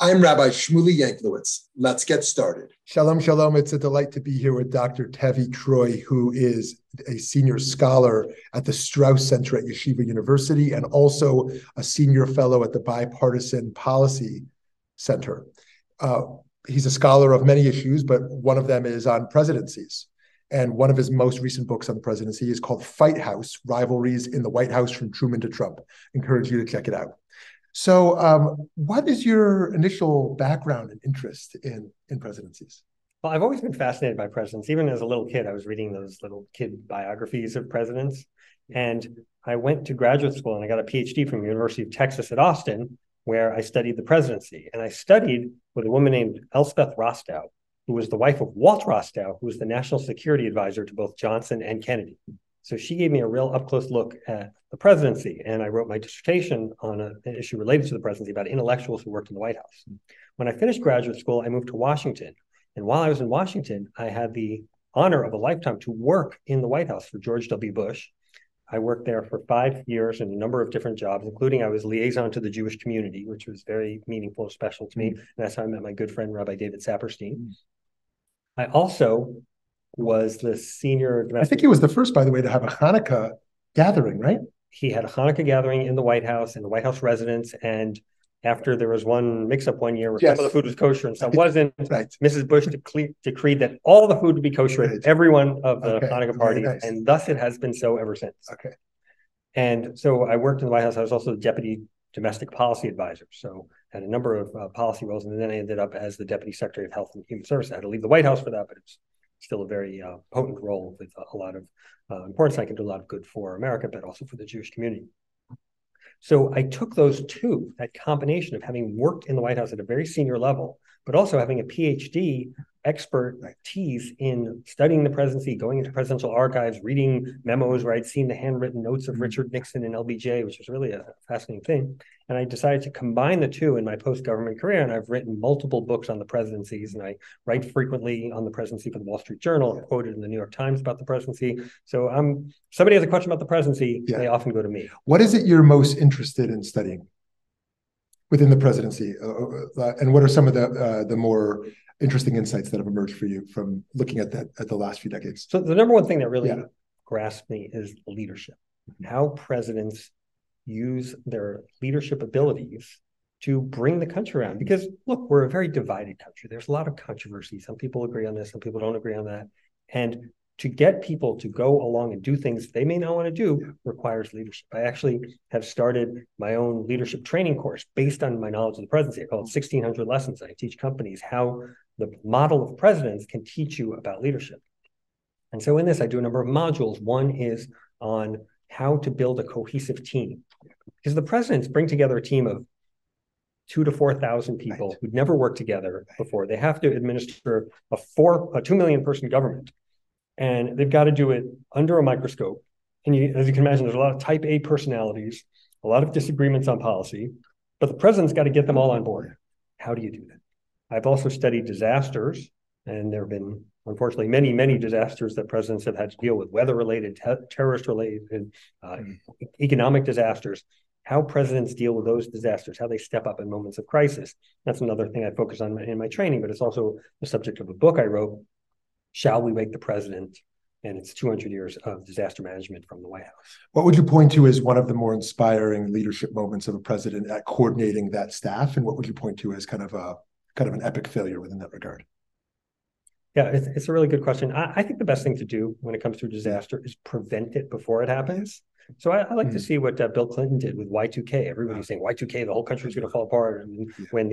I'm Rabbi Shmuly Yanklowitz. Let's get started. Shalom, shalom. It's a delight to be here with Dr. Tevi Troy, who is a senior scholar at the Strauss Center at Yeshiva University and also a senior fellow at the Bipartisan Policy Center. He's a scholar of many issues, but one of them is on presidencies. And one of his most recent books on the presidency is called Fight House, Rivalries in the White House from Truman to Trump. Encourage you to check it out. So what is your initial background and interest in presidencies? Well, I've always been fascinated by presidents. Even as a little kid, I was reading those little kid biographies of presidents. And I went to graduate school and I got a PhD from the University of Texas at Austin, where I studied the presidency. And I studied with a woman named Elspeth Rostow, who was the wife of Walt Rostow, who was the national security advisor to both Johnson and Kennedy. So she gave me a real up-close look at the presidency. And I wrote my dissertation on an issue related to the presidency about intellectuals who worked in the White House. When I finished graduate school, I moved to Washington. And while I was in Washington, I had the honor of a lifetime to work in the White House for George W. Bush. I worked there for 5 years in a number of different jobs, including I was liaison to the Jewish community, which was very meaningful and special to me. And that's how I met my good friend, Rabbi David Saperstein. I also was the senior domestic. I think he was the first, by the way, to have a Hanukkah gathering, right? He had a Hanukkah gathering in the White House, and the White House residence, and after there was one mix-up one year where some of the food was kosher and some wasn't. Right. Mrs. Bush decreed that all the food would be kosher at every one of the Hanukkah parties, and thus it has been so ever since. Okay. And so I worked in the White House. I was also the deputy domestic policy advisor, so I had a number of policy roles, and then I ended up as the deputy secretary of Health and Human Services. I had to leave the White House for that, but it was still a very potent role with a lot of importance. I can do a lot of good for America, but also for the Jewish community. So I took those two, that combination of having worked in the White House at a very senior level, but also having a PhD expertise in studying the presidency, going into presidential archives, reading memos where I'd seen the handwritten notes of Richard Nixon and LBJ, which was really a fascinating thing. And I decided to combine the two in my post-government career. And I've written multiple books on the presidencies, and I write frequently on the presidency for the Wall Street Journal. I'm quoted in the New York Times about the presidency. So somebody has a question about the presidency, they often go to me. What is it you're most interested in studying within the presidency? And what are some of the more interesting insights that have emerged for you from looking at that at the last few decades? So the number one thing that really grasped me is leadership. How presidents use their leadership abilities to bring the country around. Because look, we're a very divided country. There's a lot of controversy. Some people agree on this, some people don't agree on that. And to get people to go along and do things they may not want to do requires leadership. I actually have started my own leadership training course based on my knowledge of the presidency. I call it 1600 Lessons. I teach companies how the model of presidents can teach you about leadership. And so in this, I do a number of modules. One is on how to build a cohesive team, because the presidents bring together a team of 2,000 to 4,000 people who'd never worked together before. They have to administer a 2 million person government, and they've got to do it under a microscope. And as you can imagine, there's a lot of type A personalities, a lot of disagreements on policy, but the president's got to get them all on board. How do you do that? I've also studied disasters, and there have been, unfortunately, many, many disasters that presidents have had to deal with, weather-related, terrorist-related, economic disasters, how presidents deal with those disasters, how they step up in moments of crisis. That's another thing I focus on in my training, but it's also the subject of a book I wrote, Shall We Wake the President? And it's 200 years of disaster management from the White House. What would you point to as one of the more inspiring leadership moments of a president at coordinating that staff? And what would you point to as kind of an epic failure within that regard? Yeah, it's a really good question. I think the best thing to do when it comes to a disaster is prevent it before it happens. So I like to see what Bill Clinton did with Y2K. Everybody's saying Y2K, the whole country's going to fall apart. And when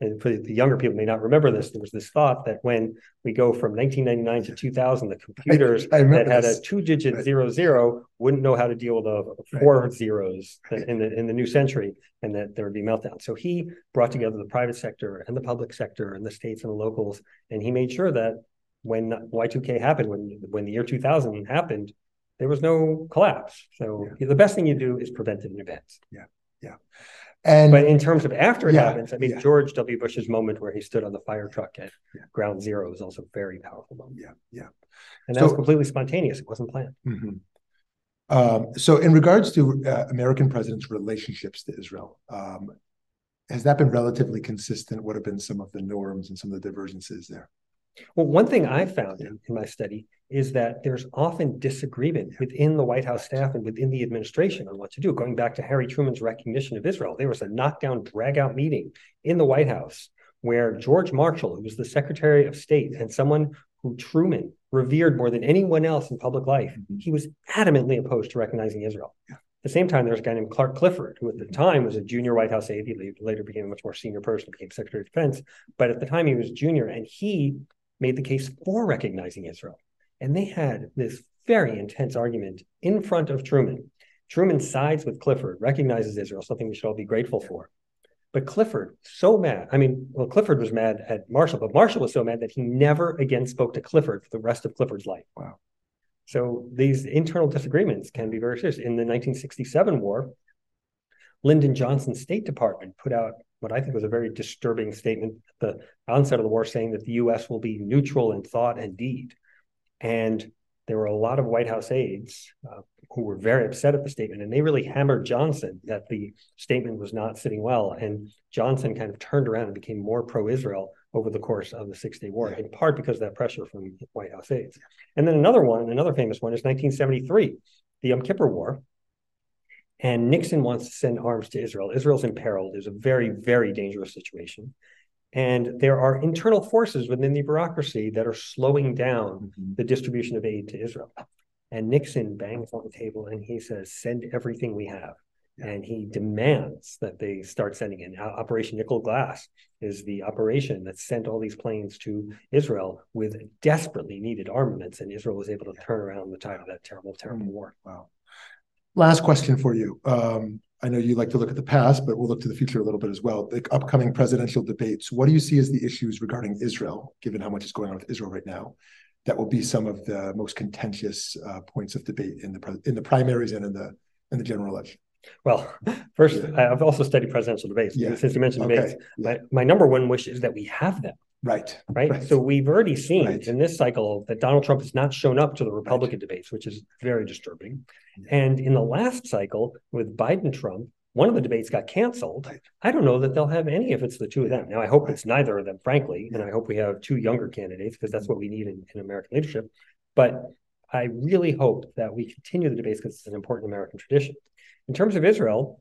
and for the younger people may not remember this, there was this thought that when we go from 1999 to 2000, the computers had a two-digit 00 wouldn't know how to deal with the four zeros in the new century, and that there would be meltdown. So he brought together the private sector and the public sector and the states and the locals, and he made sure that when Y2K happened, when the year 2000 happened, there was no collapse. So the best thing you do is prevent it in advance. Yeah. And but in terms of after it happens, I mean, George W. Bush's moment where he stood on the fire truck at Ground Zero was also a very powerful moment. And that was completely spontaneous. It wasn't planned. So in regards to American presidents' relationships to Israel, has that been relatively consistent? What have been some of the norms and some of the divergences there? Well, one thing I found in my study is that there's often disagreement within the White House staff and within the administration on what to do. Going back to Harry Truman's recognition of Israel, there was a knockdown, drag-out meeting in the White House where George Marshall, who was the Secretary of State and someone who Truman revered more than anyone else in public life, he was adamantly opposed to recognizing Israel. At the same time, there was a guy named Clark Clifford, who at the time was a junior White House aide. He later became a much more senior person, became Secretary of Defense. But at the time, he was junior, and he made the case for recognizing Israel. And they had this very intense argument in front of Truman. Truman sides with Clifford, recognizes Israel, something we should all be grateful for. But Clifford, so mad. I mean, well, Clifford was mad at Marshall, but Marshall was so mad that he never again spoke to Clifford for the rest of Clifford's life. Wow. So these internal disagreements can be very serious. In the 1967 war, Lyndon Johnson's State Department put out what I think was a very disturbing statement at the onset of the war, saying that the U.S. will be neutral in thought and deed. And there were a lot of White House aides who were very upset at the statement, and they really hammered Johnson that the statement was not sitting well. And Johnson kind of turned around and became more pro-Israel over the course of the Six-Day War, in part because of that pressure from White House aides. And then another famous one is 1973, the Yom Kippur War. And Nixon wants to send arms to Israel. Israel's imperiled. There's a very, very dangerous situation. And there are internal forces within the bureaucracy that are slowing down the distribution of aid to Israel. And Nixon bangs on the table and he says, send everything we have. And he demands that they start sending in. Operation Nickel Glass is the operation that sent all these planes to Israel with desperately needed armaments. And Israel was able to turn around the tide of that terrible, terrible war. Wow. Last question for you. I know you like to look at the past, but we'll look to the future a little bit as well. The upcoming presidential debates, what do you see as the issues regarding Israel, given how much is going on with Israel right now, that will be some of the most contentious points of debate in the primaries and in the general election? Well, first, I've also studied presidential debates. Since you mentioned debates, my number one wish is that we have them. Right. So we've already seen in this cycle that Donald Trump has not shown up to the Republican debates, which is very disturbing. And in the last cycle with Biden-Trump, one of the debates got canceled. I don't know that they'll have any if it's the two of them. Now, I hope it's neither of them, frankly, and I hope we have two younger candidates because that's what we need in American leadership. But I really hope that we continue the debates because it's an important American tradition. In terms of Israel,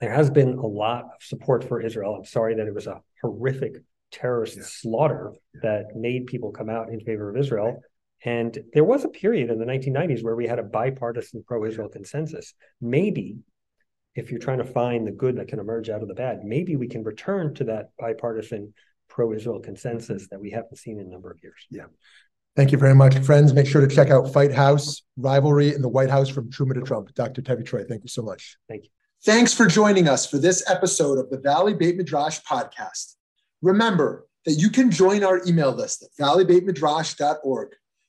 there has been a lot of support for Israel. I'm sorry that it was a horrific terrorist slaughter that made people come out in favor of Israel. And there was a period in the 1990s where we had a bipartisan pro-Israel consensus. Maybe if you're trying to find the good that can emerge out of the bad, maybe we can return to that bipartisan pro-Israel consensus that we haven't seen in a number of years. Yeah. Thank you very much, friends. Make sure to check out Fight House, Rivalry in the White House from Truman to Trump. Dr. Tevi Troy, thank you so much. Thank you. Thanks for joining us for this episode of the Valley Beit Midrash podcast. Remember that you can join our email list at valleybeitmidrash.org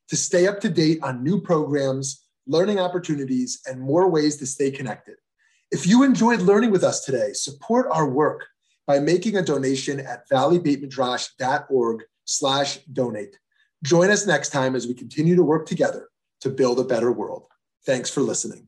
to stay up to date on new programs, learning opportunities, and more ways to stay connected. If you enjoyed learning with us today, support our work by making a donation at valleybeitmidrash.org/donate. Join us next time as we continue to work together to build a better world. Thanks for listening.